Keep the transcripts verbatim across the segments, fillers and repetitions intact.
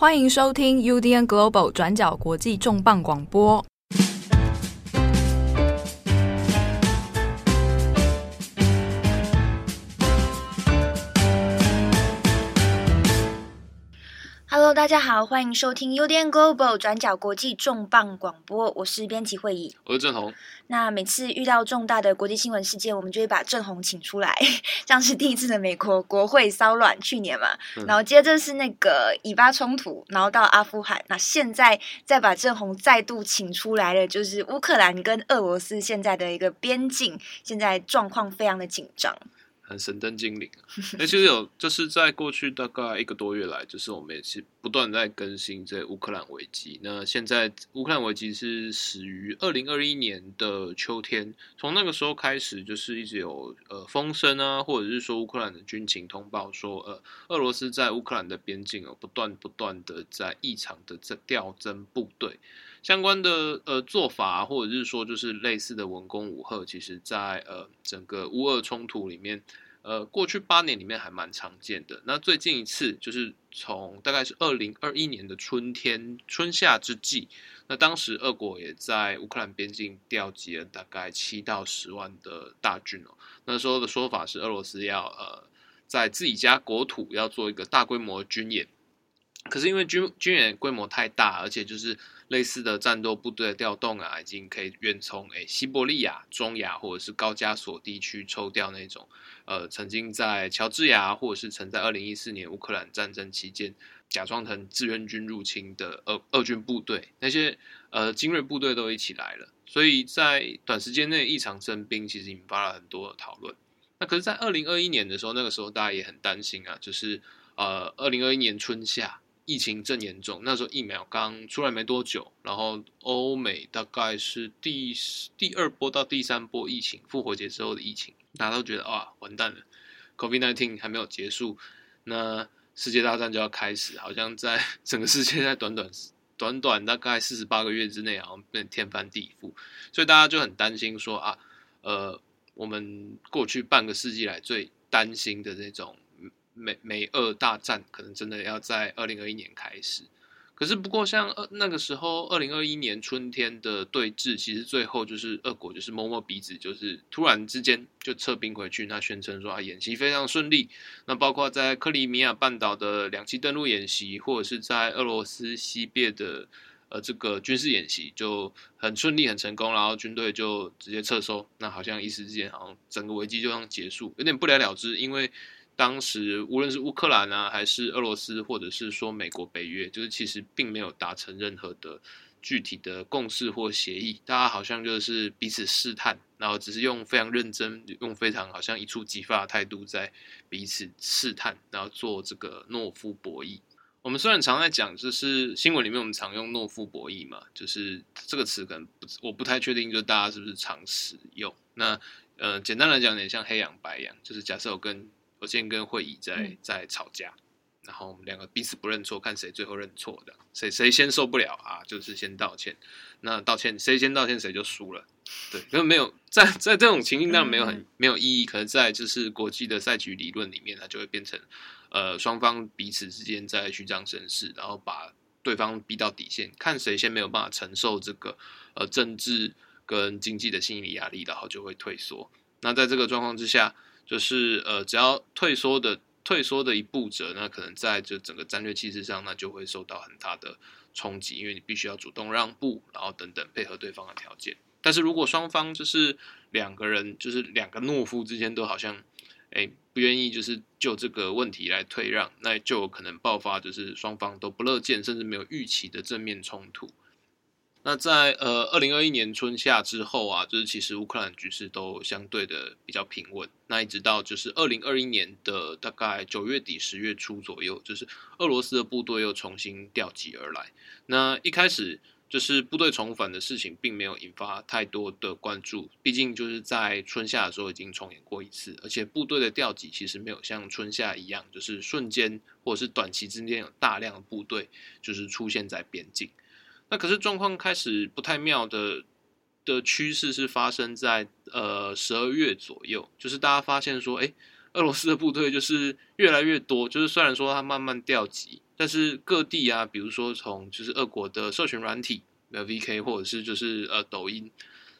欢迎收听 U D N Global 转角国际重磅广播。Hello， 大家好，欢迎收听 U D N Global 转角国际重磅广播，我是编辑慧仪，我是郑宏。那每次遇到重大的国际新闻事件，我们就会把郑宏请出来，像是第一次的美国国会骚乱，去年嘛，嗯、然后接着是那个以巴冲突，然后到阿富汗，那现在再把郑宏再度请出来了，就是乌克兰跟俄罗斯现在的一个边境，现在状况非常的紧张。很神灯精灵、啊，那其实有就是在过去大概一个多月来，就是我们也是不断在更新这乌克兰危机。那现在乌克兰危机是始于二零二一年的秋天，从那个时候开始，就是一直有呃风声啊，或者是说乌克兰的军情通报说，呃，俄罗斯在乌克兰的边境哦，不断不断的在异常的在调增部队。相关的呃做法，或者是说就是类似的文攻武吓，其实在呃整个乌俄冲突里面，呃过去八年里面还蛮常见的。那最近一次就是从大概是二零二一年的春天春夏之际，那当时俄国也在乌克兰边境调集了大概七到十万的大军哦。那时候的说法是俄罗斯要呃在自己家国土要做一个大规模的军演。可是因为军军演规模太大，而且就是类似的战斗部队的调动啊，已经可以远从诶西伯利亚、中亚或者是高加索地区抽调那种，呃，曾经在乔治亚或者是曾在二零一四年乌克兰战争期间假装成志愿军入侵的俄俄军部队，那些呃精锐部队都一起来了，所以在短时间内异常增兵，其实引发了很多的讨论。那可是，在二零二一年的时候，那个时候大家也很担心啊，就是呃二零二一年春夏。疫情正严重，那时候疫苗刚出来没多久，然后欧美大概是第第二波到第三波疫情，复活节之后的疫情，大家都觉得啊，完蛋了 ，COVID 十九 还没有结束，那世界大战就要开始，好像在整个世界在短短短短大概四十八个月之内，好像变天翻地覆，所以大家就很担心说啊，呃，我们过去半个世纪来最担心的那种。美美俄大战可能真的要在二零二一年开始，可是不过像那个时候二零二一年春天的对峙，其实最后就是俄国就是摸摸鼻子，就是突然之间就撤兵回去，那宣称说啊演习非常顺利，那包括在克里米亚半岛的两栖登陆演习，或者是在俄罗斯西边的呃这个军事演习就很顺利很成功，然后军队就直接撤收，那好像一时之间好像整个危机就这样结束，有点不了了之，因为。当时无论是乌克兰啊，还是俄罗斯，或者是说美国北约，就是其实并没有达成任何的具体的共识或协议，大家好像就是彼此试探，然后只是用非常认真、用非常好像一触即发的态度在彼此试探，然后做这个懦夫博弈。我们虽然常在讲，就是新闻里面我们常用懦夫博弈嘛，就是这个词可能不我不太确定，就大家是不是常使用。那呃，简单来讲，有点像黑羊白羊，就是假设我跟我先跟慧仪 在, 在吵架、嗯，然后我们两个彼此不认错，看谁最后认错的，谁谁先受不了啊，就是先道歉。那道歉谁先道歉谁就输了，对，因为没有在在这种情境当然没有很、嗯、没有意义，可是在就是国际的赛局理论里面，它就会变成呃双方彼此之间在虚张声势，然后把对方逼到底线，看谁先没有办法承受这个呃政治跟经济的心理压力，然后就会退缩。那在这个状况之下。就是呃，只要退缩的退缩的一步者，那可能在这整个战略气势上，那就会受到很大的冲击，因为你必须要主动让步，然后等等配合对方的条件。但是如果双方就是两个人，就是两个懦夫之间都好像，哎，不愿意就是就这个问题来退让，那就有可能爆发就是双方都不乐见，甚至没有预期的正面冲突。那在呃二零二一年春夏之后啊，就是其实乌克兰局势都相对的比较平稳。那一直到就是二零二一年的大概九月底十月初左右，就是俄罗斯的部队又重新调集而来。那一开始就是部队重返的事情，并没有引发太多的关注，毕竟就是在春夏的时候已经重演过一次，而且部队的调集其实没有像春夏一样，就是瞬间或者是短期之间有大量的部队就是出现在边境。那可是状况开始不太妙的的趋势是发生在呃十二月左右，就是大家发现说，哎，俄罗斯的部队就是越来越多，就是虽然说它慢慢调集，但是各地啊，比如说从就是俄国的社群软体的 V K， 或者是就是呃抖音，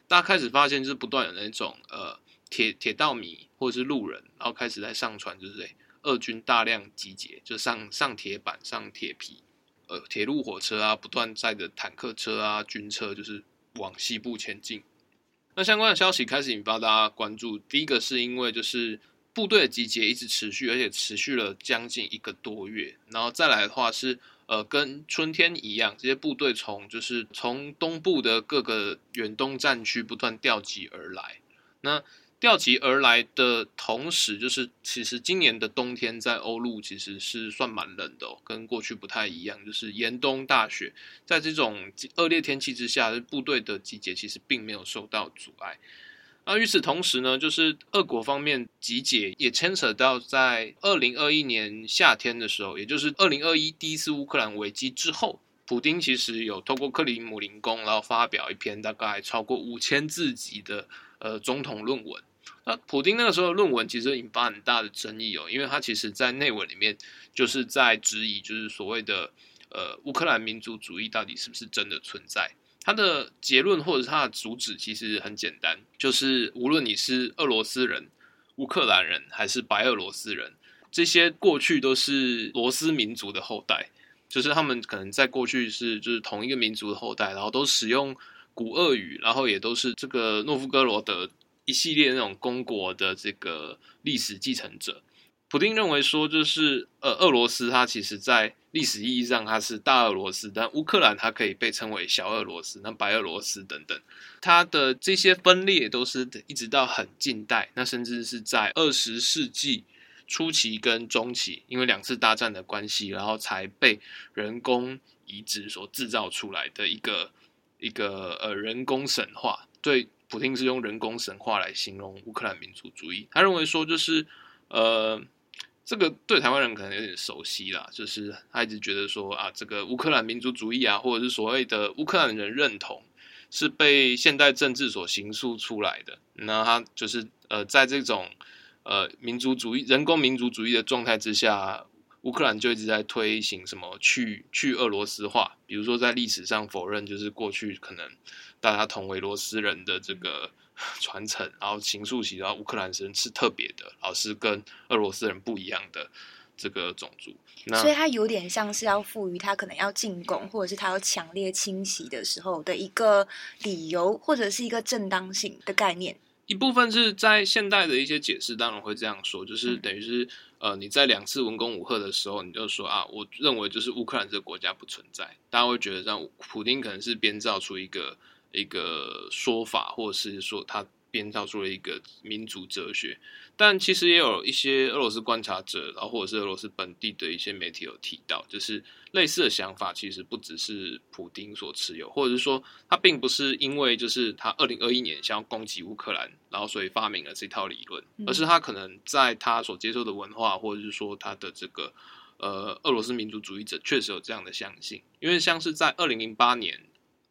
大家开始发现就是不断有那种呃铁铁道迷或者是路人，然后开始在上传就是哎、欸，俄军大量集结，就上上铁板、上铁皮，呃铁路火车啊，不断载着坦克车啊、军车，就是往西部前进。那相关的消息开始引发大家关注。第一个是因为就是部队的集结一直持续，而且持续了将近一个多月。然后再来的话是，呃，跟春天一样，这些部队从就是从东部的各个远东战区不断调集而来。那调集而来的同时，就是其实今年的冬天在欧陆其实是算蛮冷的哦，跟过去不太一样，就是严冬大雪。在这种恶劣天气之下，部队的集结其实并没有受到阻碍。那与此同时呢，就是俄国方面集结也牵扯到在二零二一年夏天的时候，也就是二零二一第一次乌克兰危机之后，普丁其实有透过克里姆林宫，然后发表一篇大概超过五千字级的呃总统论文。那普丁那个时候的论文其实引发很大的争议哦，因为他其实在内文里面就是在质疑，就是所谓的呃乌克兰民族主义到底是不是真的存在。他的结论或者是他的主旨其实很简单，就是无论你是俄罗斯人、乌克兰人还是白俄罗斯人，这些过去都是罗斯民族的后代，就是他们可能在过去是就是同一个民族的后代，然后都使用古俄语，然后也都是这个诺夫哥罗德一系列那种公国的这个历史继承者。普丁认为说，就是呃，俄罗斯它其实在历史意义上它是大俄罗斯，但乌克兰它可以被称为小俄罗斯、那白俄罗斯等等。它的这些分裂都是一直到很近代，那甚至是在二十世纪初期跟中期，因为两次大战的关系，然后才被人工移植所制造出来的一个一个呃人工神话。对，普丁是用人工神话来形容乌克兰民族主义。他认为说，就是呃。这个对台湾人可能有点熟悉啦，就是他一直觉得说啊，这个乌克兰民族主义啊，或者是所谓的乌克兰人认同，是被现代政治所形塑出来的。那他就是呃，在这种呃民族主义、人工民族主义的状态之下，乌克兰就一直在推行什么去去俄罗斯化，比如说在历史上否认就是过去可能大家同为罗斯人的这个传承，然后形塑起，然后乌克兰人是特别的，然后是跟俄罗斯人不一样的这个种族。那所以他有点像是要赋予他可能要进攻，或者是他要强烈侵袭的时候的一个理由，或者是一个正当性的概念。一部分是在现代的一些解释当然会这样说，就是等于是呃你在两次文攻武吓的时候，你就说啊，我认为就是乌克兰这个国家不存在，大家会觉得这样，普丁可能是编造出一个一个说法，或者是说他编造出了一个民族哲学。但其实也有一些俄罗斯观察者，然后或者是俄罗斯本地的一些媒体有提到，就是类似的想法其实不只是普丁所持有，或者是说他并不是因为就是他二零二一年想要攻击乌克兰，然后所以发明了这套理论，而是他可能在他所接受的文化，或者是说他的这个呃俄罗斯民族主义者确实有这样的相信。因为像是在二零零八年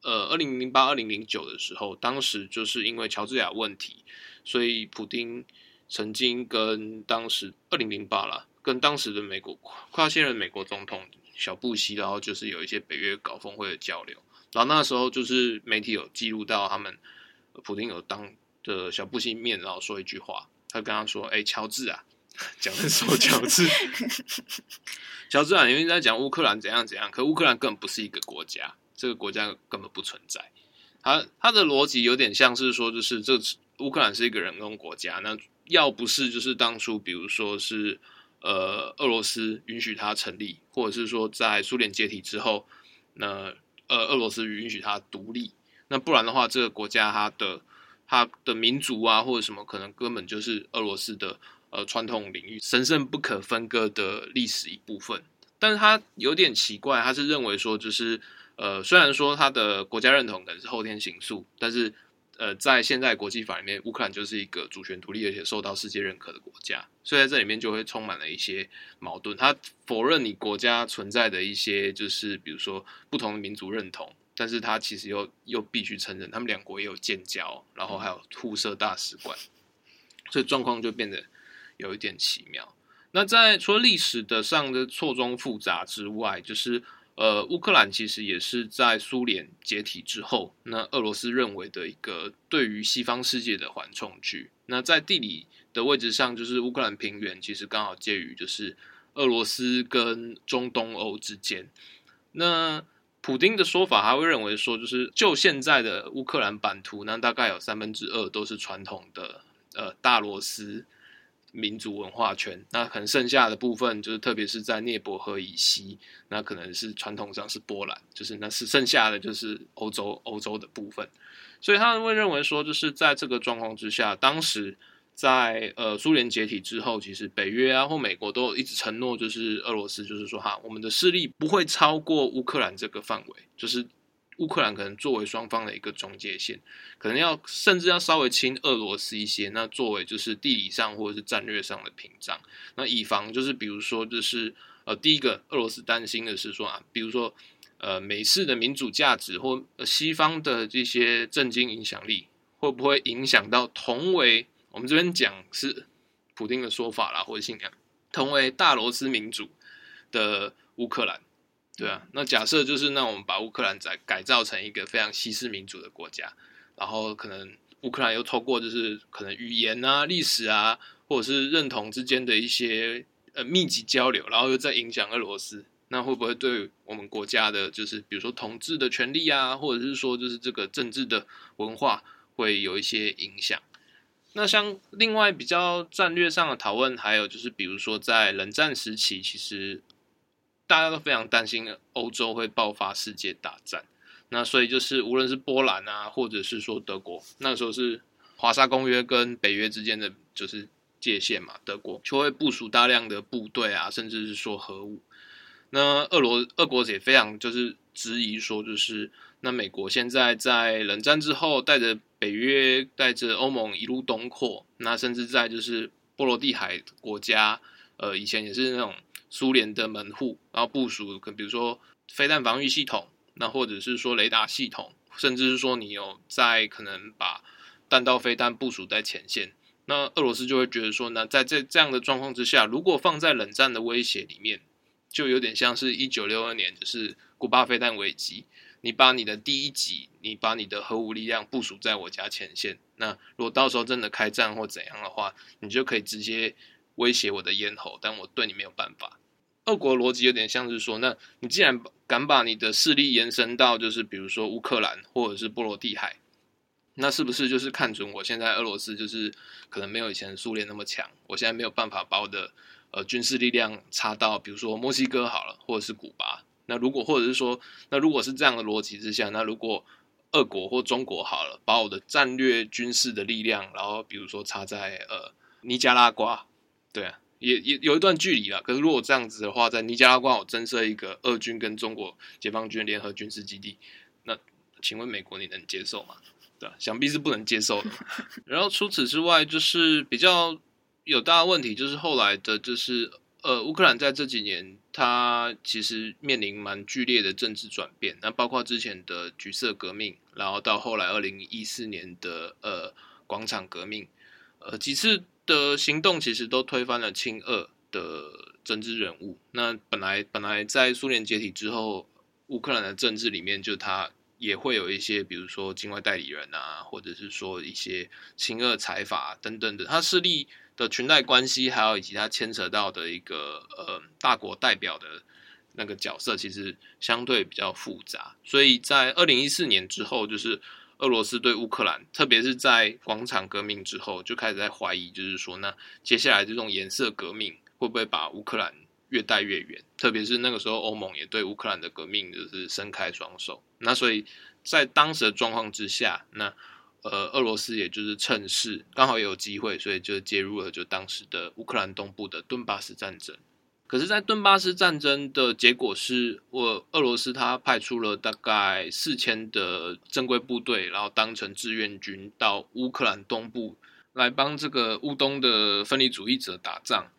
呃 ,二零零八到二零零九 的时候，当时就是因为乔治亚问题，所以普丁曾经跟当时 ,二零零八 啦，跟当时的美国跨现任美国总统小布希，然后就是有一些北约高峰会的交流。然后那时候就是媒体有记录到他们普丁有当的小布希面，然后说一句话，他跟他说，诶、欸、乔治啊，讲的时候乔治乔治啊，因为在讲乌克兰怎样怎样，可乌克兰根本不是一个国家。这个国家根本不存在，他他的逻辑有点像是说，就是这乌克兰是一个人工国家，那要不是就是当初比如说是呃俄罗斯允许它成立，或者是说在苏联解体之后，那呃俄罗斯允许它独立，那不然的话，这个国家它的它的民族啊或者什么，可能根本就是俄罗斯的呃传统领域神圣不可分割的历史一部分。但是他有点奇怪，他是认为说就是。呃，虽然说他的国家认同可能是后天形塑，但是呃，在现在国际法里面，乌克兰就是一个主权独立而且受到世界认可的国家，所以在这里面就会充满了一些矛盾。他否认你国家存在的一些，就是比如说不同的民族认同，但是他其实又又必须承认他们两国也有建交，然后还有互设大使馆，所以状况就变得有一点奇妙。那在除了历史的上的错综复杂之外，就是呃，乌克兰其实也是在苏联解体之后，那俄罗斯认为的一个对于西方世界的缓冲区。那在地理的位置上，就是乌克兰平原其实刚好介于就是俄罗斯跟中东欧之间。那普丁的说法，他会认为说，就是就现在的乌克兰版图，那大概有三分之二都是传统的呃大罗斯民族文化圈，那可能剩下的部分就是特别是在涅伯河以西，那可能是传统上是波兰，就是那是剩下的就是欧洲欧洲的部分。所以他会认为说，就是在这个状况之下，当时在呃苏联解体之后，其实北约啊或美国都一直承诺，就是俄罗斯就是说哈，我们的势力不会超过乌克兰这个范围，就是乌克兰可能作为双方的一个中介线，可能要甚至要稍微亲俄罗斯一些，那作为就是地理上或者是战略上的屏障，那以防就是比如说就是呃第一个俄罗斯担心的是说啊，比如说呃美式的民主价值或、呃、西方的这些政经影响力会不会影响到同为我们这边讲是普丁的说法啦或者信仰同为大罗斯民主的乌克兰。对啊，那假设就是那我们把乌克兰改造成一个非常西式民主的国家，然后可能乌克兰又透过就是可能语言啊、历史啊，或者是认同之间的一些呃密集交流，然后又再影响俄罗斯，那会不会对我们国家的就是比如说统治的权利啊，或者是说就是这个政治的文化会有一些影响？那像另外比较战略上的讨论，还有就是比如说在冷战时期，其实大家都非常担心欧洲会爆发世界大战，那所以就是无论是波兰啊，或者是说德国，那时候是华沙公约跟北约之间的就是界限嘛，德国就会部署大量的部队啊，甚至是说核武。那俄罗俄国也非常就是质疑说，就是那美国现在在冷战之后，带着北约、带着欧盟一路东扩，那甚至在就是波罗的海国家，呃，以前也是那种苏联的门户，然后部署比如说飞弹防御系统，那或者是说雷达系统，甚至是说你有在可能把弹道飞弹部署在前线，那俄罗斯就会觉得说，那在这这样的状况之下，如果放在冷战的威胁里面，就有点像是一九六二年就是古巴飞弹危机，你把你的第一级，你把你的核武力量部署在我家前线，那如果到时候真的开战或怎样的话，你就可以直接威胁我的咽喉，但我对你没有办法。俄国逻辑有点像是说，那你既然敢把你的势力延伸到就是比如说乌克兰或者是波罗的海，那是不是就是看准我现在俄罗斯就是可能没有以前苏联那么强，我现在没有办法把我的呃军事力量插到比如说墨西哥好了，或者是古巴。那如果或者是说，那如果是这样的逻辑之下，那如果俄国或中国好了，把我的战略军事的力量，然后比如说插在呃尼加拉瓜，对啊。也, 也有一段距离啦，可是如果这样子的话，在尼加拉瓜我增设一个俄军跟中国解放军联合军事基地，那请问美国你能接受吗？对啊，想必是不能接受的。然后除此之外，就是比较有大的问题，就是后来的就是呃乌克兰在这几年它其实面临蛮剧烈的政治转变，那包括之前的橘色革命，然后到后来二零一四年的呃广场革命，呃几次的行动其实都推翻了亲俄的政治人物。那本来本来在苏联解体之后，乌克兰的政治里面，就它也会有一些，比如说境外代理人啊，或者是说一些亲俄财阀等等的，它势力的裙带关系，还有以及它牵扯到的一个呃大国代表的那个角色，其实相对比较复杂。所以在二零一四年之后，就是俄罗斯对乌克兰，特别是在广场革命之后，就开始在怀疑，就是说，那接下来这种颜色革命会不会把乌克兰越带越远？特别是那个时候，欧盟也对乌克兰的革命就是伸开双手。那所以在当时的状况之下，那呃，俄罗斯也就是趁势刚好也有机会，所以就介入了就当时的乌克兰东部的顿巴斯战争。可是，在顿巴斯战争的结果是，我俄罗斯他派出了大概四千的正规部队，然后当成志愿军到乌克兰东部来帮这个乌东的分离主义者打仗。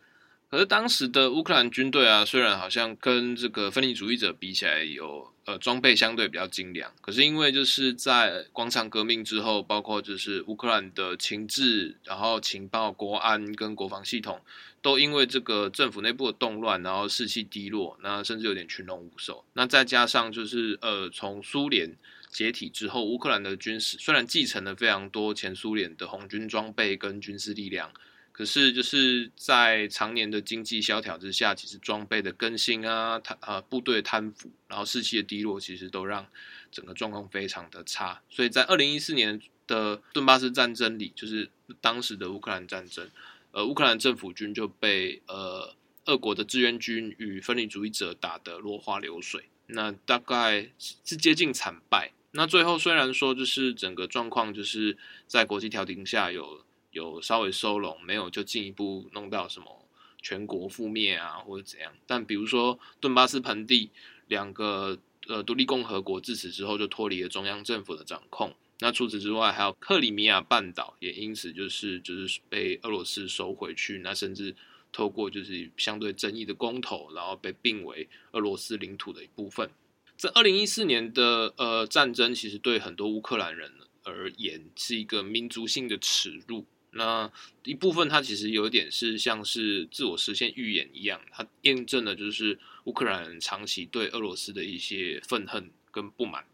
可是当时的乌克兰军队啊，虽然好像跟这个分离主义者比起来有呃装备相对比较精良，可是因为就是在广场革命之后，包括就是乌克兰的情治，然后情报、国安跟国防系统，都因为这个政府内部的动乱，然后士气低落，那甚至有点群龙无首。那再加上就是呃从苏联解体之后，乌克兰的军事虽然继承了非常多前苏联的红军装备跟军事力量，可是就是在常年的经济萧条之下，其实装备的更新啊、呃、部队的贪腐，然后士气的低落，其实都让整个状况非常的差。所以在二零一四年的顿巴斯战争里，就是当时的乌克兰战争，呃，乌克兰政府军就被呃俄国的志愿军与分离主义者打得落花流水，那大概是接近惨败。那最后虽然说就是整个状况就是在国际调停下有有稍微收拢，没有就进一步弄到什么全国覆灭啊，或者怎样。但比如说顿巴斯盆地两个呃独立共和国自此之后就脱离了中央政府的掌控。那除此之外，还有克里米亚半岛也因此就是就是被俄罗斯收回去，那甚至透过就是相对争议的公投，然后被并为俄罗斯领土的一部分。在二零一四年的呃战争，其实对很多乌克兰人而言是一个民族性的耻辱。那一部分它其实有点是像是自我实现预言一样，它验证了就是乌克兰人长期对俄罗斯的一些愤恨跟不满。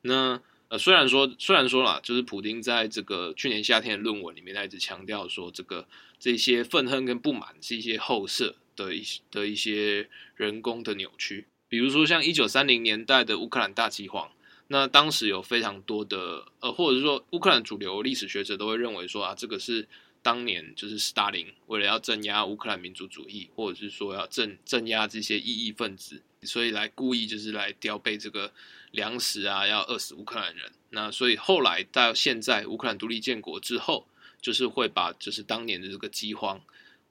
那呃虽然说虽然说啦，就是普丁在这个去年夏天的论文里面，他一直强调说这个这些愤恨跟不满是一些后设的一的一些人工的扭曲，比如说像一九三零年代的乌克兰大饥荒。那当时有非常多的呃，或者是说乌克兰主流历史学者都会认为说啊，这个是当年就是斯大林为了要镇压乌克兰民族主义，或者是说要镇镇压这些异议分子，所以来故意就是来调配这个粮食啊，要饿死乌克兰人。那所以后来到现在乌克兰独立建国之后，就是会把就是当年的这个饥荒，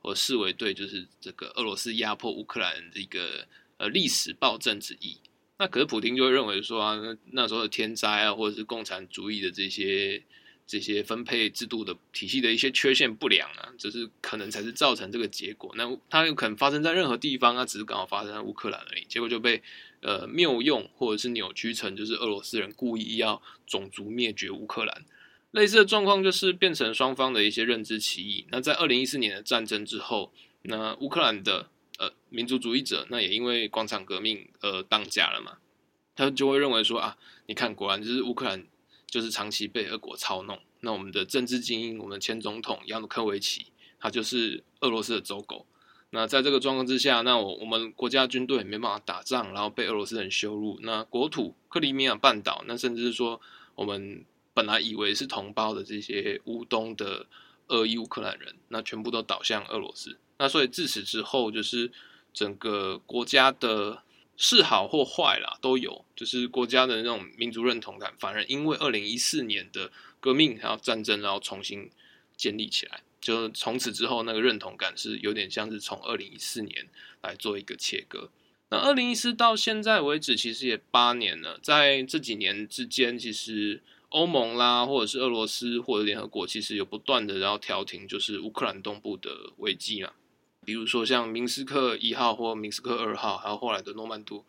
我视为对就是这个俄罗斯压迫乌克兰人的一个呃历史暴政之一。那可是普丁就会认为说啊，那那时候的天灾啊，或者是共产主义的这些这些分配制度的体系的一些缺陷不良啊，就是可能才是造成这个结果。那它有可能发生在任何地方啊，只是刚好发生在乌克兰而已。结果就被呃谬用或者是扭曲成就是俄罗斯人故意要种族灭绝乌克兰。类似的状况就是变成双方的一些认知歧义。那在二零一四年的战争之后，那乌克兰的呃，民族主义者那也因为广场革命呃当家了嘛，他就会认为说啊，你看果然就是乌克兰就是长期被俄国操弄，那我们的政治精英，我们的前总统亚努科维奇，他就是俄罗斯的走狗。那在这个状况之下，那我我们国家军队没办法打仗，然后被俄罗斯人羞辱，那国土克里米亚半岛，那甚至是说我们本来以为是同胞的这些乌东的俄裔乌克兰人，那全部都倒向俄罗斯。那所以自此之后，就是整个国家的是好或坏啦都有，就是国家的那种民族认同感反而因为二零一四年的革命还有战争，然后重新建立起来。就从此之后，那个认同感是有点像是从二零一四年来做一个切割。那二零一四到现在为止其实也八年了，在这几年之间，其实欧盟啦，或者是俄罗斯或者联合国，其实有不断的然后调停就是乌克兰东部的危机啦，比如说像明斯克一号或明斯克二号，还有后来的诺曼都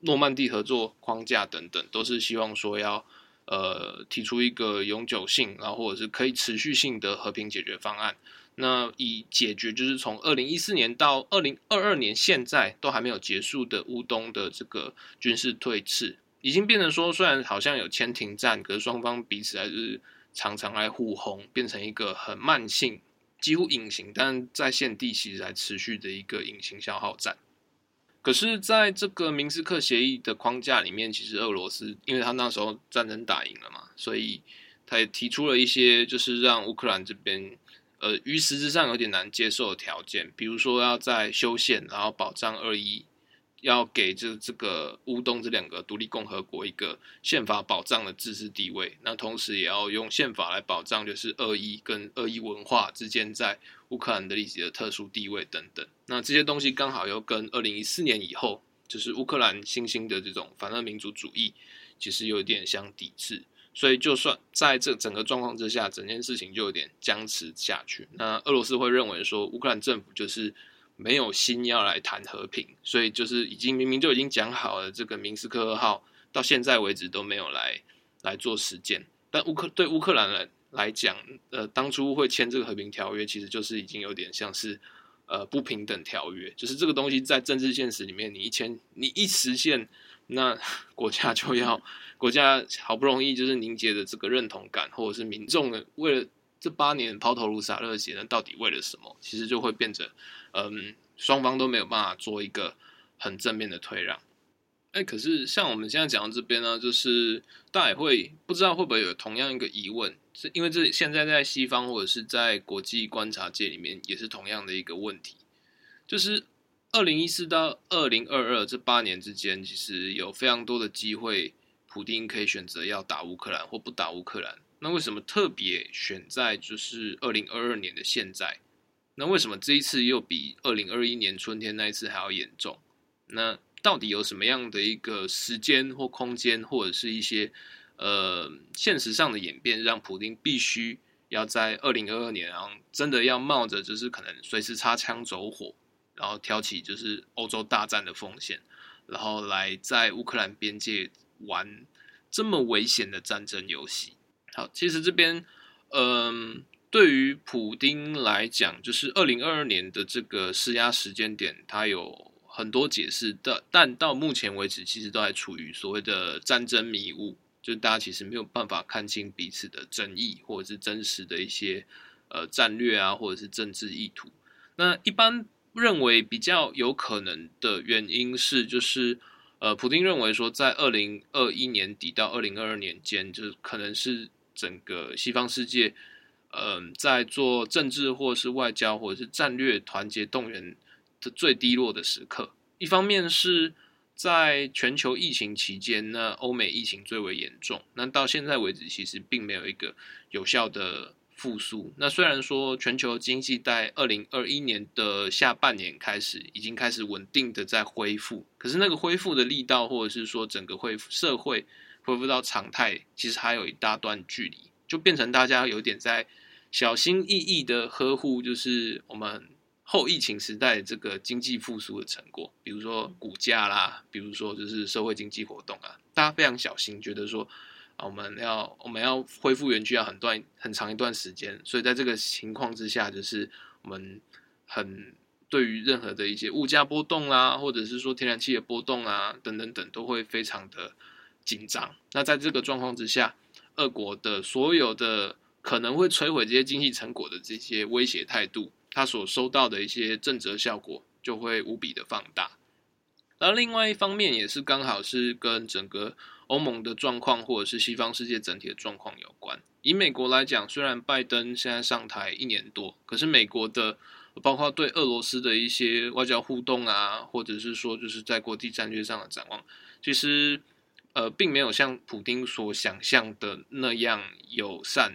诺曼底合作框架等等，都是希望说要呃提出一个永久性，然后或者是可以持续性的和平解决方案。那以解决就是从二零一四年到二零二二年现在都还没有结束的乌东的这个军事对峙，已经变成说虽然好像有签停战，可是双方彼此还是常常来互轰，变成一个很慢性，几乎隐形，但在现地其实还持续的一个隐形消耗战。可是在这个明斯克协议的框架里面，其实俄罗斯因为他那时候战争打赢了嘛，所以他也提出了一些就是让乌克兰这边呃于实质上有点难接受的条件，比如说要在修宪，然后保障二一，要给这这个乌东这两个独立共和国一个宪法保障的自治地位，那同时也要用宪法来保障就是俄裔跟俄裔文化之间在乌克兰的历史的特殊地位等等。那这些东西刚好又跟二零一四年以后就是乌克兰新兴的这种反俄民族主义其实有点相抵制，所以就算在这整个状况之下，整件事情就有点僵持下去。那俄罗斯会认为说乌克兰政府就是没有心要来谈和平，所以就是已经明明就已经讲好了，这个明斯克二号到现在为止都没有来来做实践。但乌克对乌克兰人来讲，呃，当初会签这个和平条约，其实就是已经有点像是呃不平等条约，就是这个东西在政治现实里面，你一签，你一实现，那国家就要国家好不容易就是凝结的这个认同感，或者是民众的为了这八年抛头颅洒热血，那到底为了什么？其实就会变成，嗯，双方都没有办法做一个很正面的退让。哎，可是像我们现在讲到这边呢，就是大家也会不知道会不会有同样一个疑问，是因为这现在在西方或者是在国际观察界里面也是同样的一个问题，就是二零一四到二零二二这八年之间，其实有非常多的机会，普丁可以选择要打乌克兰或不打乌克兰。那为什么特别选在就是二零二二年的现在？那为什么这一次又比二零二一年春天那一次还要严重？那到底有什么样的一个时间或空间，或者是一些呃现实上的演变，让普丁必须要在二零二二年，然后真的要冒着就是可能随时擦枪走火，然后挑起就是欧洲大战的风险，然后来在乌克兰边界玩这么危险的战争游戏？好，其实这边嗯、呃，对于普丁来讲，就是二零二二年的这个施压时间点，它有很多解释，但到目前为止，其实都还处于所谓的战争迷雾，就是大家其实没有办法看清彼此的争议，或者是真实的一些呃战略啊，或者是政治意图。那一般认为比较有可能的原因是，就是呃，普丁认为说，在二零二一年底到二零二二年间，就是可能是整个西方世界，嗯、呃，在做政治或是外交或者是战略团结动员最低落的时刻。一方面是在全球疫情期间呢，欧美疫情最为严重，那到现在为止其实并没有一个有效的复苏。那虽然说全球经济在二零二一年的下半年开始已经开始稳定的在恢复，可是那个恢复的力道，或者是说整个恢复社会恢复到常态，其实还有一大段距离，就变成大家有点在小心翼翼的呵护，就是我们后疫情时代这个经济复苏的成果，比如说股价啦，比如说就是社会经济活动啊，大家非常小心，觉得说、啊、我们要我们要恢复原区要很段很长一段时间，所以在这个情况之下，就是我们很对于任何的一些物价波动啦，或者是说天然气的波动啊，等等等，都会非常的紧张。那在这个状况之下，俄国的所有的可能会摧毁这些经济成果的这些威胁态度，他所收到的一些震慑效果就会无比的放大。然后另外一方面也是刚好是跟整个欧盟的状况，或者是西方世界整体的状况有关。以美国来讲，虽然拜登现在上台一年多，可是美国的包括对俄罗斯的一些外交互动啊，或者是说就是在国际战略上的展望，其实呃并没有像普丁所想象的那样友善，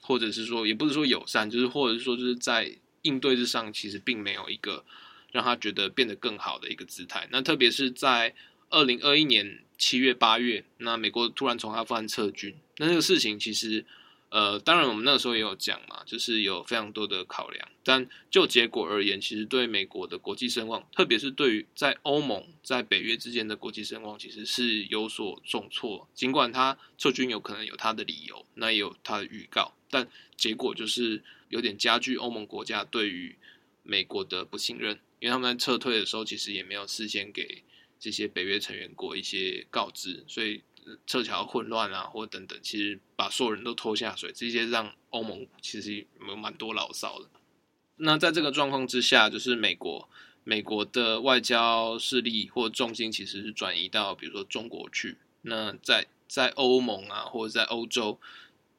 或者是说也不是说友善，就是或者说就是在应对之上，其实并没有一个让他觉得变得更好的一个姿态。那特别是在二零二一年七月八月，那美国突然从阿富汗撤军，那这个事情其实呃，当然我们那时候也有讲嘛，就是有非常多的考量，但就结果而言，其实对美国的国际声望，特别是对于在欧盟在北约之间的国际声望，其实是有所重挫。尽管他撤军有可能有他的理由，那也有他的预告，但结果就是有点加剧欧盟国家对于美国的不信任，因为他们在撤退的时候，其实也没有事先给这些北约成员国一些告知，所以撤侨混乱啊，或等等，其实把所有人都拖下水，这些让欧盟其实有蛮多牢骚的。那在这个状况之下，就是美国美国的外交势力或重心其实是转移到比如说中国去。那在在欧盟啊，或者在欧洲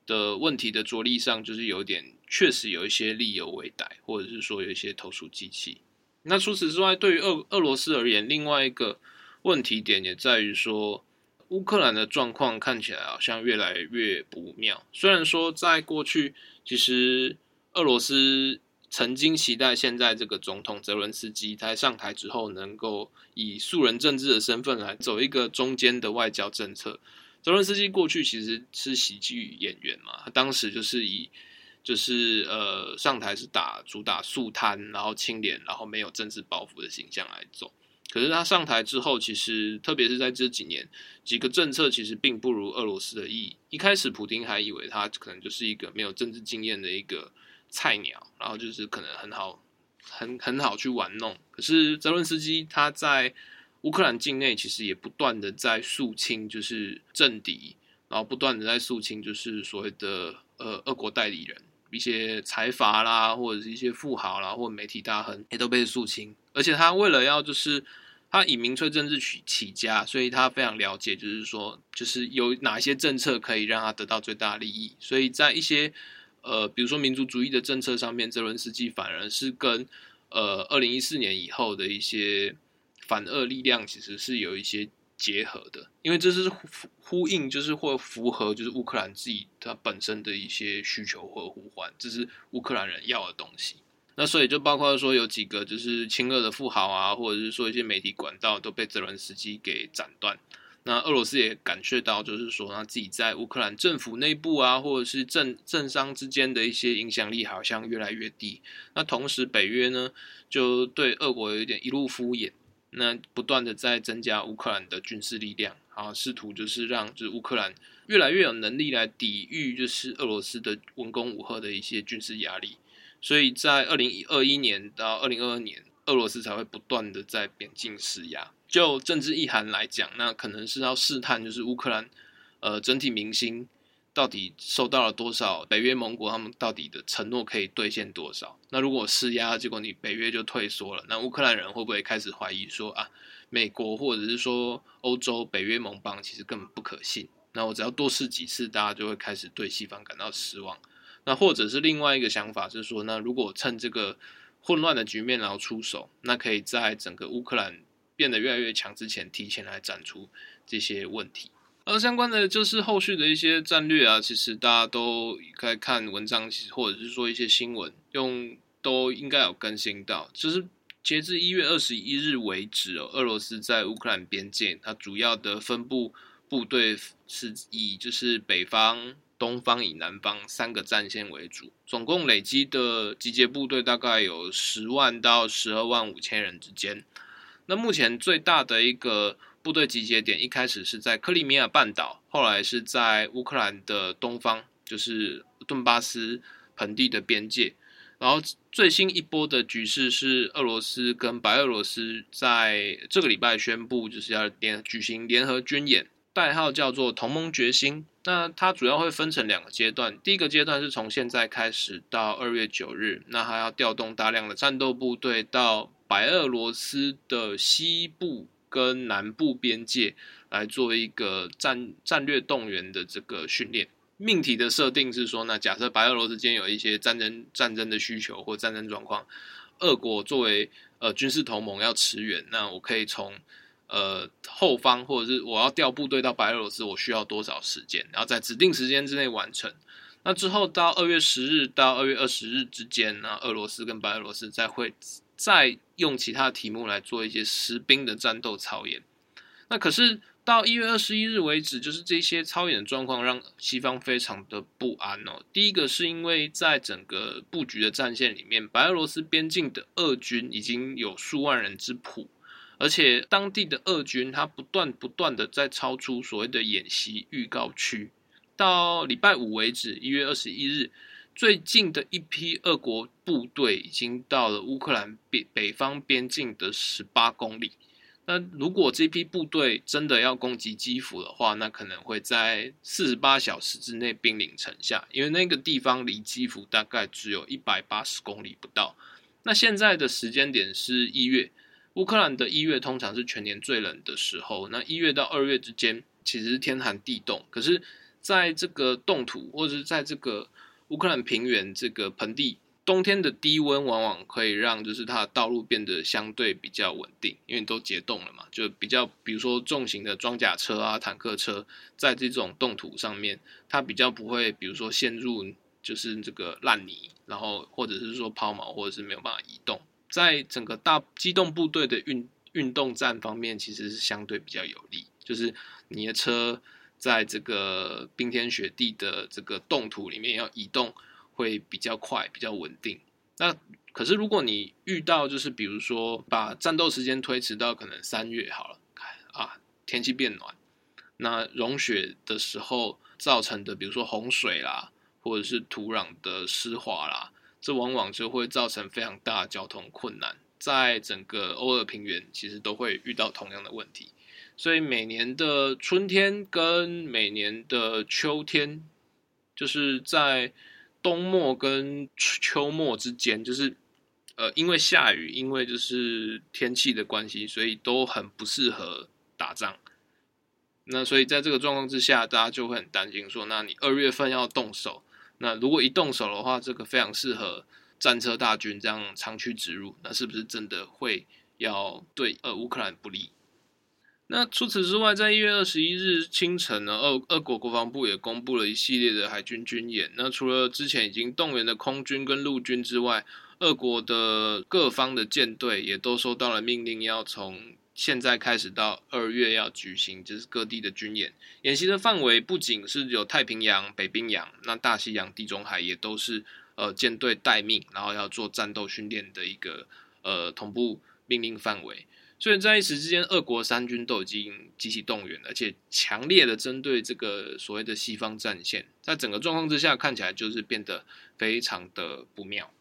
的问题的着力上，就是有点确实有一些力有未逮，或者是说有一些投鼠忌器。那除此之外，对于俄俄罗斯而言，另外一个问题点也在于说，乌克兰的状况看起来好像越来越不妙。虽然说在过去，其实俄罗斯曾经期待现在这个总统泽伦斯基在上台之后，能够以素人政治的身份来走一个中间的外交政策。泽伦斯基过去其实是喜剧演员嘛，当时就是以就是呃上台是打主打肃贪，然后清廉，然后没有政治包袱的形象来走。可是他上台之后，其实特别是在这几年，几个政策其实并不如俄罗斯的意。一开始普丁还以为他可能就是一个没有政治经验的一个菜鸟，然后就是可能很好很很好去玩弄。可是泽伦斯基他在乌克兰境内其实也不断的在肃清，就是政敌，然后不断的在肃清，就是所谓的呃俄国代理人。一些财阀啦，或者是一些富豪啦，或者媒体大亨也都被肃清。而且他为了要就是他以民粹政治起家，所以他非常了解，就是说就是有哪一些政策可以让他得到最大利益。所以在一些呃比如说民族主义的政策上面，泽伦斯基反而是跟呃二零一四年以后的一些反俄力量其实是有一些结合的，因为这是呼应，就是或符合就是乌克兰自己它本身的一些需求或呼唤，这是乌克兰人要的东西。那所以就包括说有几个就是亲俄的富豪啊，或者是说一些媒体管道都被泽伦斯基给斩断。那俄罗斯也感觉到，就是说他自己在乌克兰政府内部啊，或者是政政商之间的一些影响力好像越来越低。那同时北约呢，就对俄国有一点一路敷衍。那不断的在增加乌克兰的军事力量，然后试图就是让就是乌克兰越来越有能力来抵御就是俄罗斯的文攻武吓的一些军事压力。所以在二零二一年到二零二二年，俄罗斯才会不断的在边境施压。就政治意涵来讲，那可能是要试探就是乌克兰呃整体民心到底受到了多少，北约盟国他们到底的承诺可以兑现多少？那如果施压，结果你北约就退缩了，那乌克兰人会不会开始怀疑说啊，美国或者是说欧洲北约盟邦其实根本不可信？那我只要多试几次，大家就会开始对西方感到失望。那或者是另外一个想法是说，那如果趁这个混乱的局面然后出手，那可以在整个乌克兰变得越来越强之前，提前来斩除这些问题。而相关的就是后续的一些战略啊，其实大家都该看文章，或者是说一些新闻用都应该有更新到。就是截至一月二十一日为止哦，俄罗斯在乌克兰边界它主要的分布部队是以就是北方、东方以南方三个战线为主，总共累积的集结部队大概有十万到十二万五千人之间。那目前最大的一个部队集结点一开始是在克里米亚半岛，后来是在乌克兰的东方，就是顿巴斯盆地的边界。然后最新一波的局势是俄罗斯跟白俄罗斯在这个礼拜宣布，就是要联举行联合军演，代号叫做同盟决心。那它主要会分成两个阶段，第一个阶段是从现在开始到二月九日，那它要调动大量的战斗部队到白俄罗斯的西部跟南部边界来做一个 战, 战略动员的这个训练。命题的设定是说，那假设白俄罗斯间有一些战争战争的需求或战争状况，俄国作为呃军事同盟要驰援，那我可以从呃后方，或者是我要调部队到白俄罗斯，我需要多少时间，然后在指定时间之内完成。那之后到二月十日到二月二十日之间呢，俄罗斯跟白俄罗斯再会再用其他题目来做一些实兵的战斗操演。那可是到一月二十一日为止，就是这些操演的状况让西方非常的不安哦。第一个是因为在整个布局的战线里面，白俄罗斯边境的俄军已经有数万人之谱，而且当地的俄军他不断不断的在超出所谓的演习预告区。到礼拜五为止，一月二十一日最近的一批俄国部队已经到了乌克兰北方边境的十八公里。那如果这批部队真的要攻击基辅的话，那可能会在四十八小时之内兵临城下，因为那个地方离基辅大概只有一百八十公里不到。那现在的时间点是一月，乌克兰的一月通常是全年最冷的时候，那一月到二月之间其实是天寒地冻。可是在这个冻土，或者是在这个乌克兰平原这个盆地，冬天的低温往往可以让就是它的道路变得相对比较稳定，因为都结冻了嘛，就比较比如说重型的装甲车啊、坦克车，在这种冻土上面，它比较不会比如说陷入就是这个烂泥，然后或者是说抛锚，或者是没有办法移动。在整个大机动部队的运运动战方面，其实是相对比较有利，就是你的车在这个冰天雪地的这个冻土里面要移动，会比较快比较稳定。那可是如果你遇到就是比如说把战斗时间推迟到可能三月好了啊，天气变暖，那融雪的时候造成的比如说洪水啦，或者是土壤的湿滑啦，这往往就会造成非常大的交通困难，在整个欧尔平原其实都会遇到同样的问题。所以每年的春天跟每年的秋天，就是在冬末跟秋末之间，就是呃，因为下雨，因为就是天气的关系，所以都很不适合打仗。那所以在这个状况之下，大家就会很担心说，那你二月份要动手，那如果一动手的话，这个非常适合战车大军这样长驱直入，那是不是真的会要对呃乌克兰不利？那除此之外，在一月二十一日清晨呢，俄俄国国防部也公布了一系列的海军军演。那除了之前已经动员的空军跟陆军之外，俄国的各方的舰队也都收到了命令，要从现在开始到二月要举行就是各地的军演。演习的范围不仅是有太平洋、北冰洋，那大西洋、地中海也都是呃舰队待命，然后要做战斗训练的一个呃同步命令范围。所以在一时之间，俄国三军都已经积极动员，而且强烈的针对这个所谓的西方战线，在整个状况之下，看起来就是变得非常的不妙。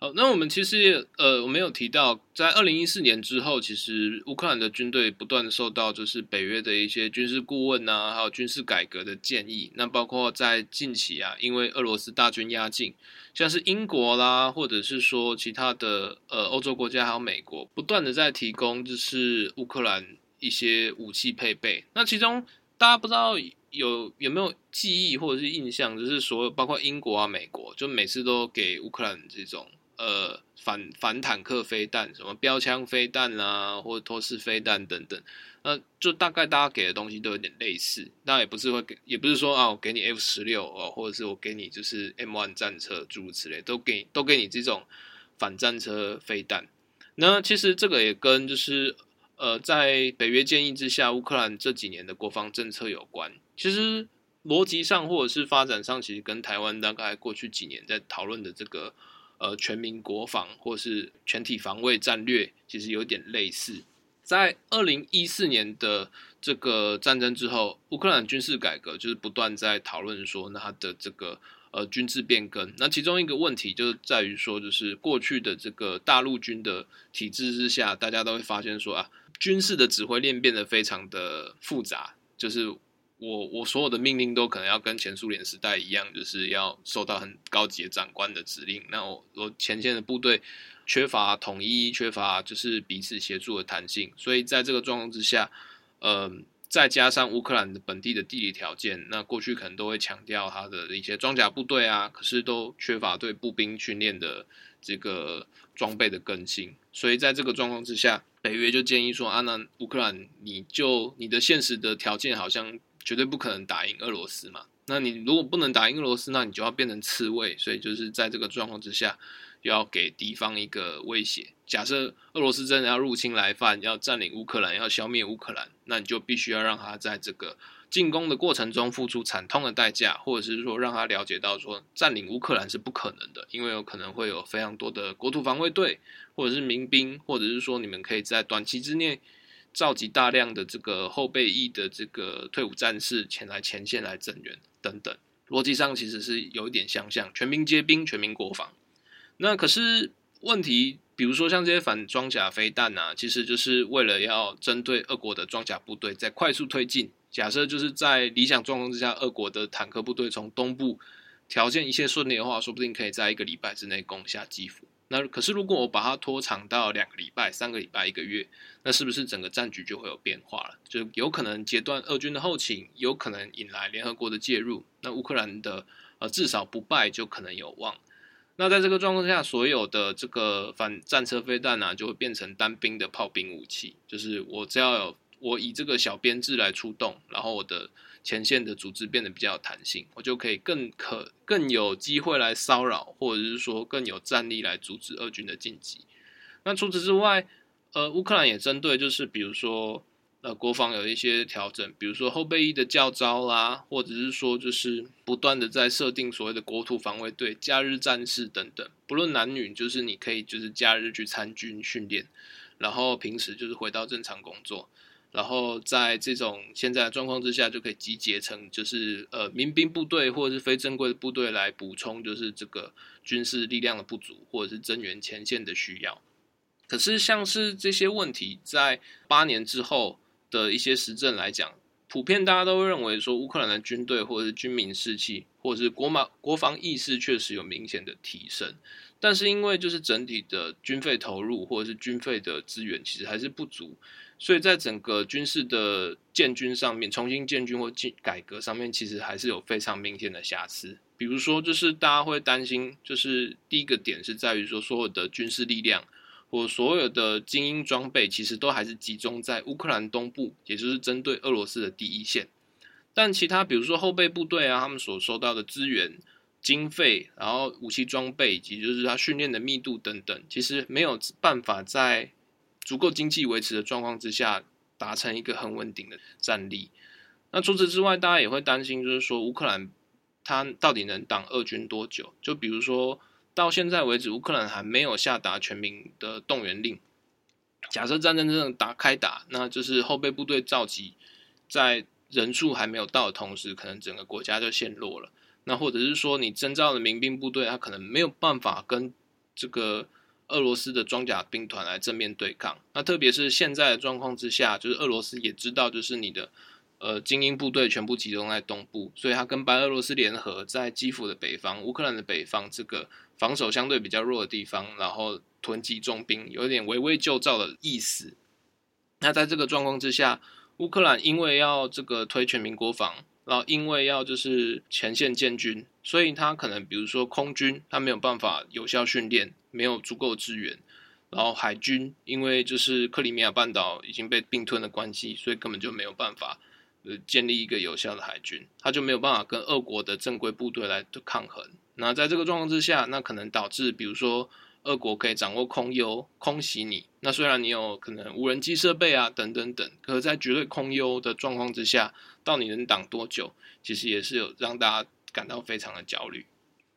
好，那我们其实呃，我们有提到，在二零一四年之后，其实乌克兰的军队不断受到就是北约的一些军事顾问啊，还有军事改革的建议。那包括在近期啊，因为俄罗斯大军压境，像是英国啦，或者是说其他的呃欧洲国家还有美国，不断的在提供就是乌克兰一些武器配备。那其中大家不知道有有没有记忆或者是印象，就是所有包括英国啊、美国，就每次都给乌克兰这种。呃，反反坦克飞弹，什么标枪飞弹啊，或者托式飞弹等等，那就大概大家给的东西都有点类似。那也不是会给，也不是说啊，我给你 F 十六、哦、或者是我给你就是 M 一 战车诸如此类，都给都给你这种反战车飞弹。那其实这个也跟就是呃，在北约建议之下，乌克兰这几年的国防政策有关。其实逻辑上或者是发展上，其实跟台湾大概过去几年在讨论的这个。呃，全民国防或是全体防卫战略其实有点类似。在二零一四年的这个战争之后，乌克兰军事改革就是不断在讨论说，那它的这个呃军制变更，那其中一个问题就是在于说，就是过去的这个大陆军的体制之下，大家都会发现说啊，军事的指挥链变得非常的复杂，就是。我我所有的命令都可能要跟前苏联时代一样，就是要受到很高级的长官的指令。那我我前线的部队缺乏统一，缺乏就是彼此协助的弹性，所以在这个状况之下，呃，再加上乌克兰的本地的地理条件，那过去可能都会强调它的一些装甲部队啊，可是都缺乏对步兵训练的这个装备的更新，所以在这个状况之下，北约就建议说啊，那乌克兰你就你的现实的条件好像。绝对不可能打赢俄罗斯嘛，那你如果不能打赢俄罗斯，那你就要变成刺猬，所以就是在这个状况之下，要给敌方一个威胁。假设俄罗斯真的要入侵来犯，要占领乌克兰，要消灭乌克兰，那你就必须要让他在这个进攻的过程中付出惨痛的代价，或者是说让他了解到说占领乌克兰是不可能的，因为有可能会有非常多的国土防卫队，或者是民兵，或者是说你们可以在短期之内召集大量的这个后备役的这个退伍战士前来前线来增援等等，逻辑上其实是有一点相像，全民皆兵，全民国防。那可是问题，比如说像这些反装甲飞弹啊，其实就是为了要针对俄国的装甲部队在快速推进。假设就是在理想状况之下，俄国的坦克部队从东部条件一切顺利的话，说不定可以在一个礼拜之内攻下基辅。那可是如果我把它拖长到两个礼拜、三个礼拜、一个月，那是不是整个战局就会有变化了？就有可能截断俄军的后勤，有可能引来联合国的介入，那乌克兰的呃至少不败就可能有望。那在这个状况下，所有的这个反战车飞弹啊，就会变成单兵的炮兵武器，就是我只要有我以这个小编制来出动，然后我的前线的组织变得比较有弹性，我就可以更可更有机会来骚扰，或者是说更有战力来阻止俄军的进击。那除此之外，呃，乌克兰也针对就是比如说呃国防有一些调整，比如说后备役的教召啦，或者是说就是不断的在设定所谓的国土防卫队、假日战士等等，不论男女，就是你可以就是假日去参军训练，然后平时就是回到正常工作。然后在这种现在的状况之下，就可以集结成就是呃民兵部队或者是非正规的部队来补充就是这个军事力量的不足，或者是增援前线的需要。可是像是这些问题，在八年之后的一些实证来讲，普遍大家都会认为说乌克兰的军队或者是军民士气或者是国防意识确实有明显的提升，但是因为就是整体的军费投入或者是军费的资源其实还是不足，所以在整个军事的建军上面，重新建军或改革上面，其实还是有非常明显的瑕疵。比如说就是大家会担心，就是第一个点是在于说所有的军事力量或所有的精英装备其实都还是集中在乌克兰东部，也就是针对俄罗斯的第一线，但其他比如说后备部队啊，他们所收到的资源、经费，然后武器装备，以及就是他训练的密度等等，其实没有办法在足够经济维持的状况之下达成一个很稳定的战力。那除此之外，大家也会担心就是说乌克兰他到底能挡俄军多久，就比如说到现在为止，乌克兰还没有下达全民的动员令。假设战争真的打开打，那就是后备部队召集，在人数还没有到的同时，可能整个国家就陷落了。那或者是说，你征召的民兵部队，他可能没有办法跟这个俄罗斯的装甲兵团来正面对抗。那特别是现在的状况之下，就是俄罗斯也知道，就是你的呃，精英部队全部集中在东部，所以他跟白俄罗斯联合，在基辅的北方、乌克兰的北方这个防守相对比较弱的地方，然后囤积重兵，有点围魏救赵的意思。那在这个状况之下，乌克兰因为要这个推全民国防，然后因为要就是前线建军，所以他可能比如说空军，他没有办法有效训练，没有足够支援。然后海军，因为就是克里米亚半岛已经被并吞的关系，所以根本就没有办法建立一个有效的海军，他就没有办法跟俄国的正规部队来抗衡。那在这个状况之下，那可能导致比如说俄国可以掌握空优空袭你，那虽然你有可能无人机设备啊等等等，可是在绝对空优的状况之下，到底能挡多久，其实也是有让大家感到非常的焦虑。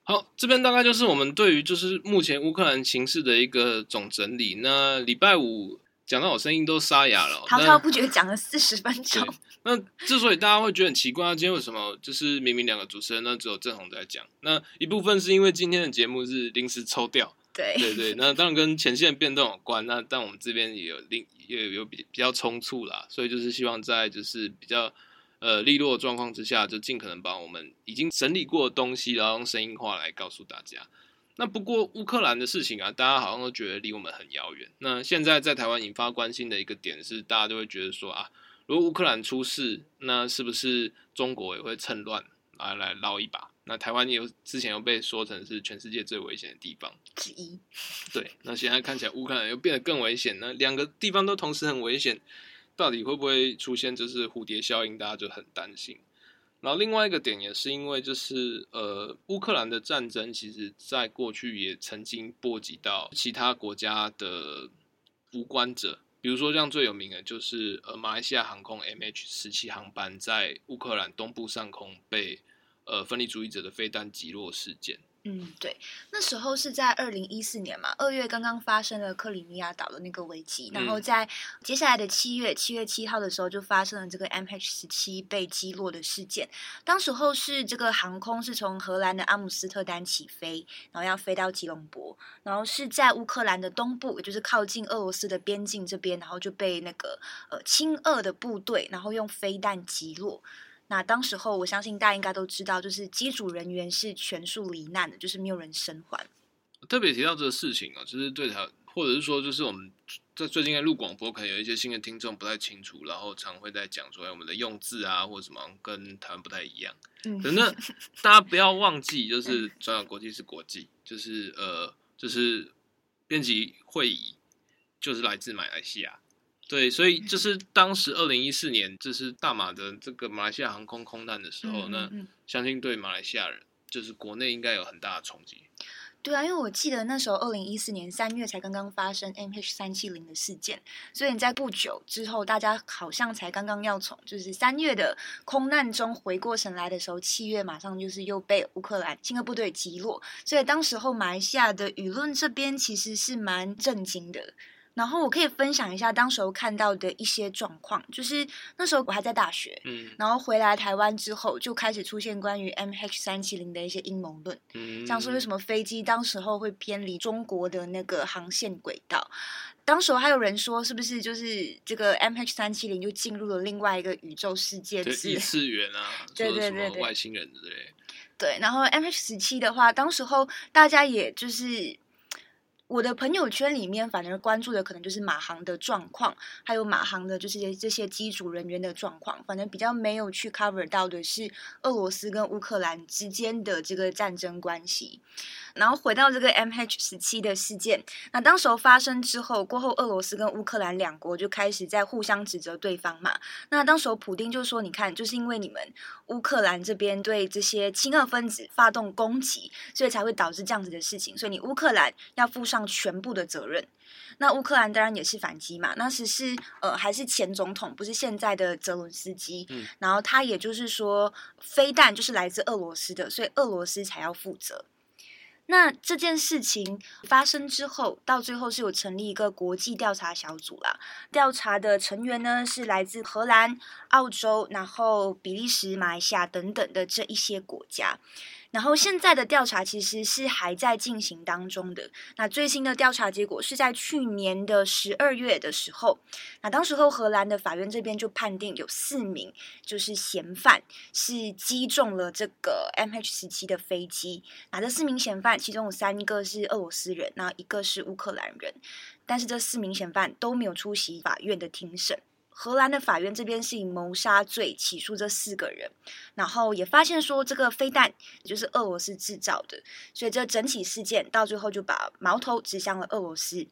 好，这边大概就是我们对于就是目前乌克兰形势的一个总整理。那礼拜五讲到我声音都沙哑了，滔滔不绝讲了四十分钟。那之所以大家会觉得很奇怪，今天为什么就是明明两个主持人，那只有郑弘在讲？那一部分是因为今天的节目是临时抽掉，对对对，那当然跟前线变动有关。那但我们这边也有也有比比较冲突啦，所以就是希望在就是比较呃利落的状况之下，就尽可能把我们已经整理过的东西，然后用声音化来告诉大家。那不过乌克兰的事情啊，大家好像都觉得离我们很遥远。那现在在台湾引发关心的一个点是，大家都会觉得说啊，如果乌克兰出事，那是不是中国也会趁乱来来捞一把？那台湾也有之前又被说成是全世界最危险的地方之一。对，那现在看起来乌克兰又变得更危险，那两个地方都同时很危险，到底会不会出现就是蝴蝶效应？大家就很担心。然后另外一个点也是因为就是呃，乌克兰的战争其实在过去也曾经波及到其他国家的无关者，比如说像最有名的就是呃马来西亚航空 M H 十七 航班在乌克兰东部上空被呃分离主义者的飞弹击落事件。嗯，对，那时候是在二零一四年嘛，二月刚刚发生了克里米亚岛的那个危机，然后在接下来的七月，七月七号的时候就发生了这个 M H 十七 被击落的事件。当时候是这个航空是从荷兰的阿姆斯特丹起飞，然后要飞到吉隆坡，然后是在乌克兰的东部，也就是靠近俄罗斯的边境这边，然后就被那个呃亲俄的部队，然后用飞弹击落。那当时候我相信大家应该都知道，就是机组人员是全数罹难的，就是没有人生还。特别提到这个事情啊，就是对他，或者是说就是我们在最近在录广播，可能有一些新的听众不太清楚，然后常会在讲说我们的用字啊或者什么跟台湾不太一样。嗯，可那大家不要忘记，就是转角国际是国际，就是呃就是编辑会议就是来自马来西亚。对，所以就是当时二零一四年，就是大马的这个马来西亚航空空难的时候呢，嗯嗯嗯相信对马来西亚人，就是国内应该有很大的冲击。对啊，因为我记得那时候二零一四年三月才刚刚发生 M H 三七零的事件，所以在不久之后，大家好像才刚刚要从就是三月的空难中回过神来的时候，七月马上就是又被乌克兰亲俄部队击落，所以当时候马来西亚的舆论这边其实是蛮震惊的。然后我可以分享一下当时候看到的一些状况，就是那时候我还在大学、嗯、然后回来台湾之后就开始出现关于 M H 三七零 的一些阴谋论、嗯、像说为什么飞机当时候会偏离中国的那个航线轨道，当时还有人说是不是就是这个 M H 三七零 就进入了另外一个宇宙世界，对，异次元啊，对对对对，外星人之类，对，然后 M H 十七 的话当时候大家也就是我的朋友圈里面反而关注的可能就是马航的状况，还有马航的就是这些机组人员的状况，反正比较没有去 cover 到的是俄罗斯跟乌克兰之间的这个战争关系。然后回到这个 M H 十七 的事件，那当时候发生之后过后，俄罗斯跟乌克兰两国就开始在互相指责对方嘛。那当时候普丁就说，你看就是因为你们乌克兰这边对这些亲俄分子发动攻击，所以才会导致这样子的事情，所以你乌克兰要负上全部的责任。那乌克兰当然也是反击嘛，那时是呃还是前总统，不是现在的泽伦斯基、嗯、然后他也就是说飞弹就是来自俄罗斯的，所以俄罗斯才要负责。那这件事情发生之后，到最后是有成立一个国际调查小组啦，调查的成员呢是来自荷兰、澳洲，然后比利时、马来西亚等等的这一些国家。然后现在的调查其实是还在进行当中的，那最新的调查结果是在去年的十二月的时候，那当时候荷兰的法院这边就判定有四名就是嫌犯是击中了这个 M H 十七 的飞机，那这四名嫌犯其中有三个是俄罗斯人，那一个是乌克兰人，但是这四名嫌犯都没有出席法院的庭审。荷兰的法院这边是以谋杀罪起诉这四个人，然后也发现说这个飞弹就是俄罗斯制造的，所以这整起事件到最后就把矛头指向了俄罗斯。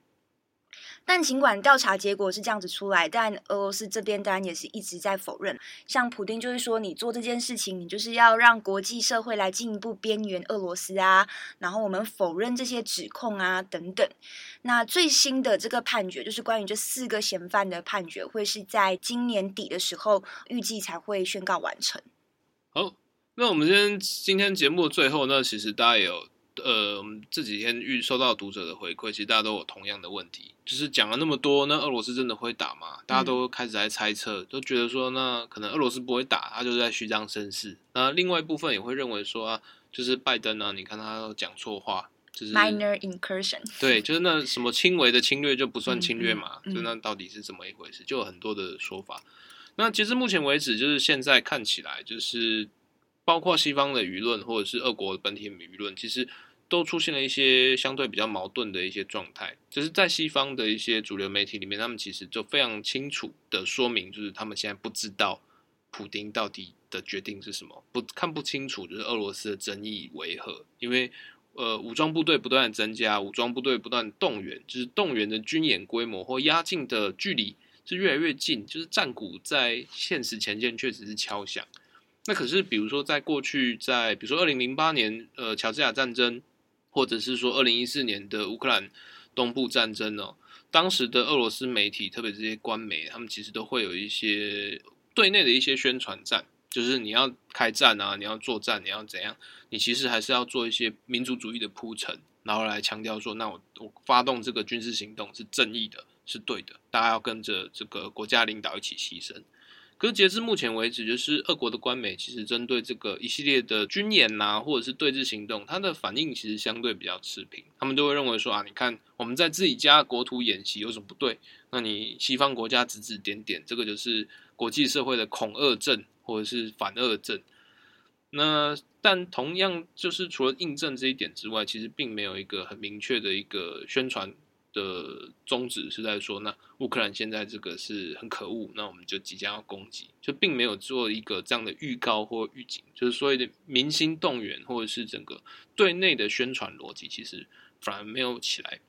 但尽管调查结果是这样子出来，但俄罗斯这边当然也是一直在否认，像普丁就是说你做这件事情你就是要让国际社会来进一步边缘俄罗斯啊，然后我们否认这些指控啊等等。那最新的这个判决就是关于这四个嫌犯的判决会是在今年底的时候预计才会宣告完成。好，那我们今天今天节目的最后呢，其实大家也有呃，我们这几天预收到读者的回馈，其实大家都有同样的问题，就是讲了那么多，那俄罗斯真的会打吗？大家都开始在猜测，都觉得说，那可能俄罗斯不会打，他就是在虚张声势。那另外一部分也会认为说啊，就是拜登啊，你看他讲错话，就是 minor incursion， 对，就是那什么轻微的侵略就不算侵略嘛，嗯嗯嗯，就那到底是怎么一回事？就有很多的说法。那其实目前为止，就是现在看起来，就是包括西方的舆论或者是俄国本体的舆论，其实都出现了一些相对比较矛盾的一些状态，就是在西方的一些主流媒体里面，他们其实就非常清楚的说明，就是他们现在不知道普丁到底的决定是什么，不看不清楚就是俄罗斯的争议为何，因为呃武装部队不断的增加，武装部队不断动员，就是动员的军演规模或压境的距离是越来越近，就是战鼓在现实前线确实是敲响。那可是比如说在过去，在比如说二零零八年呃乔治亚战争，或者是说二零一四年的乌克兰东部战争哦，当时的俄罗斯媒体，特别这些官媒，他们其实都会有一些对内的一些宣传战，就是你要开战啊，你要作战，你要怎样，你其实还是要做一些民族主义的铺陈，然后来强调说，那 我, 我发动这个军事行动是正义的，是对的，大家要跟着这个国家领导一起牺牲。可是截至目前为止，就是俄国的官媒其实针对这个一系列的军演啊，或者是对峙行动，它的反应其实相对比较持平。他们都会认为说啊，你看我们在自己家国土演习有什么不对？那你西方国家指指点点，这个就是国际社会的恐俄症或者是反俄症。那但同样就是除了印证这一点之外，其实并没有一个很明确的一个宣传的宗旨是在说，那乌克兰现在这个是很可恶，那我们就即将要攻击，就并没有做一个这样的预告或预警，就是所谓的民心动员或者是整个对内的宣传逻辑其实反而没有起来。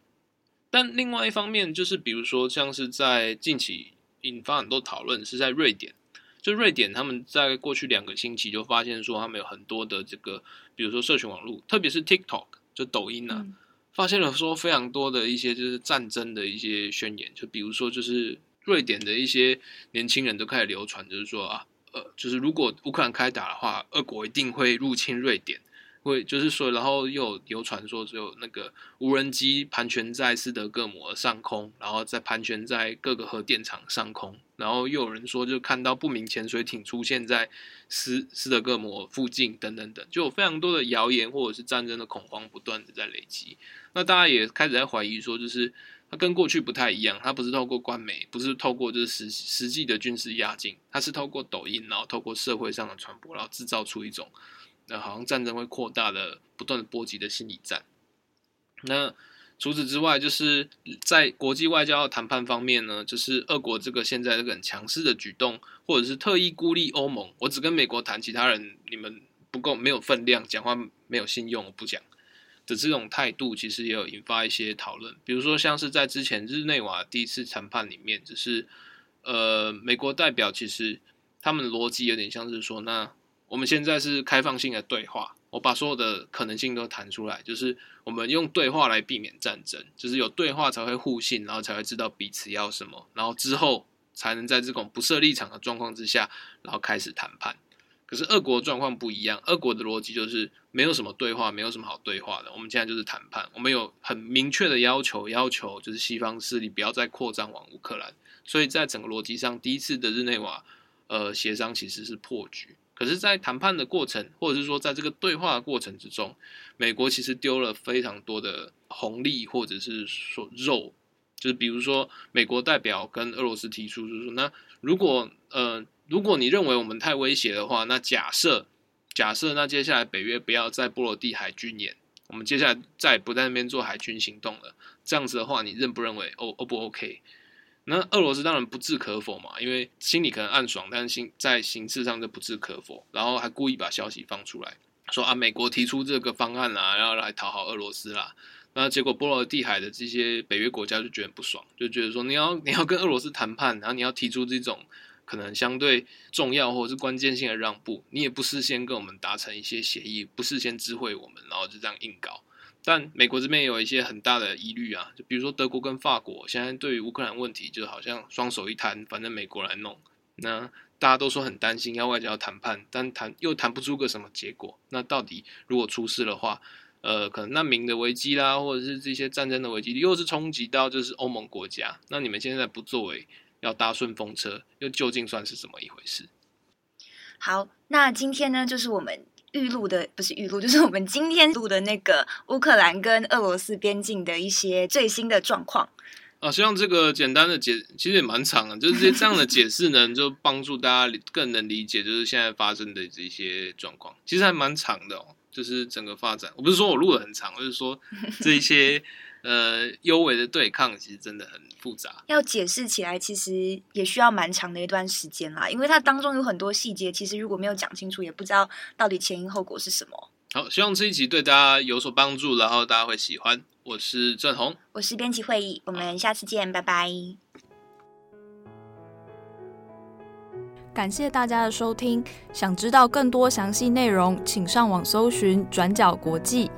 但另外一方面就是比如说像是在近期引发很多讨论是在瑞典，就瑞典他们在过去两个星期就发现说他们有很多的这个比如说社群网络，特别是 TikTok，就抖音啊、嗯、发现了说非常多的一些就是战争的一些宣言，就比如说就是瑞典的一些年轻人都开始流传，就是说啊，呃，就是如果乌克兰开打的话，俄国一定会入侵瑞典，会就是说，然后又有流传说只有那个无人机盘旋在斯德哥摩上空，然后再盘旋在各个核电厂上空，然后又有人说就看到不明潜水艇出现在斯斯德哥摩附近等等等，就有非常多的谣言或者是战争的恐慌不断的在累积。那大家也开始在怀疑说，就是它跟过去不太一样，它不是透过官媒，不是透过就是 实, 实际的军事压境，它是透过抖音，然后透过社会上的传播，然后制造出一种那好像战争会扩大的不断的波及的心理战。那除此之外，就是在国际外交谈判方面呢，就是俄国这个现在这个很强势的举动，或者是特意孤立欧盟，我只跟美国谈，其他人你们不够，没有分量，讲话没有信用，我不讲的这种态度，其实也有引发一些讨论。比如说像是在之前日内瓦第一次谈判里面，只是呃美国代表其实他们的逻辑有点像是说，那我们现在是开放性的对话，我把所有的可能性都谈出来，就是我们用对话来避免战争，就是有对话才会互信，然后才会知道彼此要什么，然后之后才能在这种不设立场的状况之下，然后开始谈判。可是俄国状况不一样，俄国的逻辑就是没有什么对话，没有什么好对话的，我们现在就是谈判，我们有很明确的要求，要求就是西方势力不要再扩张往乌克兰，所以在整个逻辑上，第一次的日内瓦呃协商其实是破局。可是在谈判的过程，或者是说在这个对话的过程之中，美国其实丢了非常多的红利，或者是说肉，就是比如说美国代表跟俄罗斯提出就是说，那如果呃如果你认为我们太威胁的话，那假设假设那接下来北约不要在波罗的海军演，我们接下来再也不在那边做海军行动了，这样子的话你认不认为 O、哦哦、不 OK？ 那俄罗斯当然不置可否嘛，因为心里可能暗爽，但是在形式上就不置可否，然后还故意把消息放出来说啊，美国提出这个方案啦，然后来讨好俄罗斯啦。那结果波罗的海的这些北约国家就觉得不爽，就觉得说你要你要跟俄罗斯谈判，然后你要提出这种可能相对重要或者是关键性的让步，你也不事先跟我们达成一些协议，不事先知会我们，然后就这样硬搞。但美国这边也有一些很大的疑虑啊，就比如说德国跟法国现在对于乌克兰问题就好像双手一摊，反正美国来弄。那大家都说很担心要外交谈判，但谈又谈不出个什么结果。那到底如果出事的话，呃，可能难民的危机啦，或者是这些战争的危机，又是冲击到就是欧盟国家。那你们现在不作为，要搭顺风车，又究竟算是怎么一回事？好，那今天呢，就是我们预录的，不是预录，就是我们今天录的那个乌克兰跟俄罗斯边境的一些最新的状况。啊，希望这个简单的解，其实也蛮长的，就是这样的解释呢，就帮助大家更能理解，就是现在发生的这些状况，其实还蛮长的哦。就是整个发展，我不是说我录的很长，我是说这一些呃幽微的对抗其实真的很复杂，要解释起来其实也需要蛮长的一段时间啦，因为它当中有很多细节，其实如果没有讲清楚，也不知道到底前因后果是什么。好，希望这一集对大家有所帮助，然后大家会喜欢。我是郑宏，我是编辑会议，我们下次见，拜拜。感谢大家的收听，想知道更多详细内容，请上网搜寻转角国际。